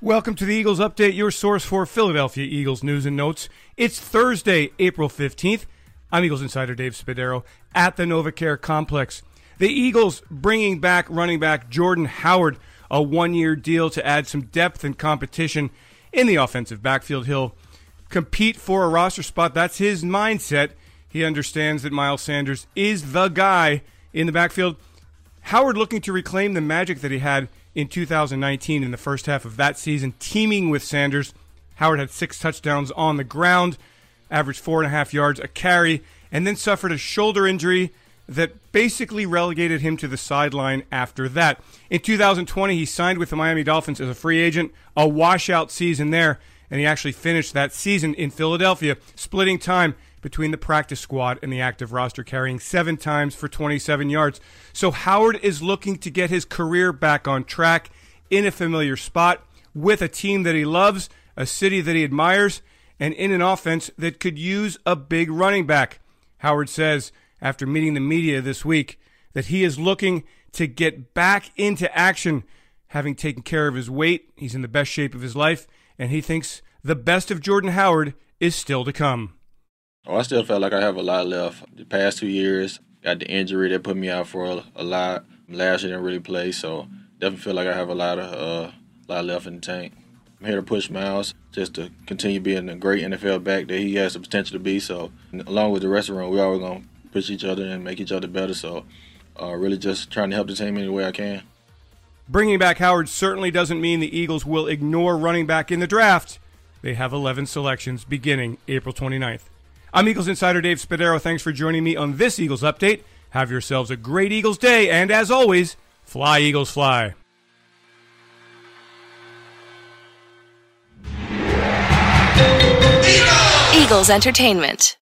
Welcome to the Eagles Update, your source for Philadelphia Eagles news and notes. It's Thursday, April 15th. I'm Eagles insider Dave Spadaro at the NovaCare Complex. The Eagles bringing back running back Jordan Howard, a one-year deal to add some depth and competition in the offensive backfield. He'll compete for a roster spot. That's his mindset. He understands that Miles Sanders is the guy in the backfield. Howard looking to reclaim the magic that he had in 2019 in the first half of that season, teaming with Sanders. Howard had 6 touchdowns on the ground, averaged 4.5 yards a carry, and then suffered a shoulder injury that basically relegated him to the sideline after that. In 2020, he signed with the Miami Dolphins as a free agent, a washout season there, and he actually finished that season in Philadelphia, splitting time between the practice squad and the active roster, carrying 7 times for 27 yards. So Howard is looking to get his career back on track in a familiar spot with a team that he loves, a city that he admires, and in an offense that could use a big running back. Howard says, after meeting the media this week, that he is looking to get back into action, having taken care of his weight. He's in the best shape of his life, and he thinks the best of Jordan Howard is still to come. Oh, I still felt like I have a lot left. The past 2 years, got the injury that put me out for a lot. Last year didn't really play, so definitely feel like I have a lot left in the tank. I'm here to push Miles just to continue being a great NFL back that he has the potential to be. So along with the rest of the room, we're always going to push each other and make each other better. So really just trying to help the team any way I can. Bringing back Howard certainly doesn't mean the Eagles will ignore running back in the draft. They have 11 selections beginning April 29th. I'm Eagles insider Dave Spadaro. Thanks for joining me on this Eagles Update. Have yourselves a great Eagles day, and as always, fly Eagles fly. Eagles Entertainment.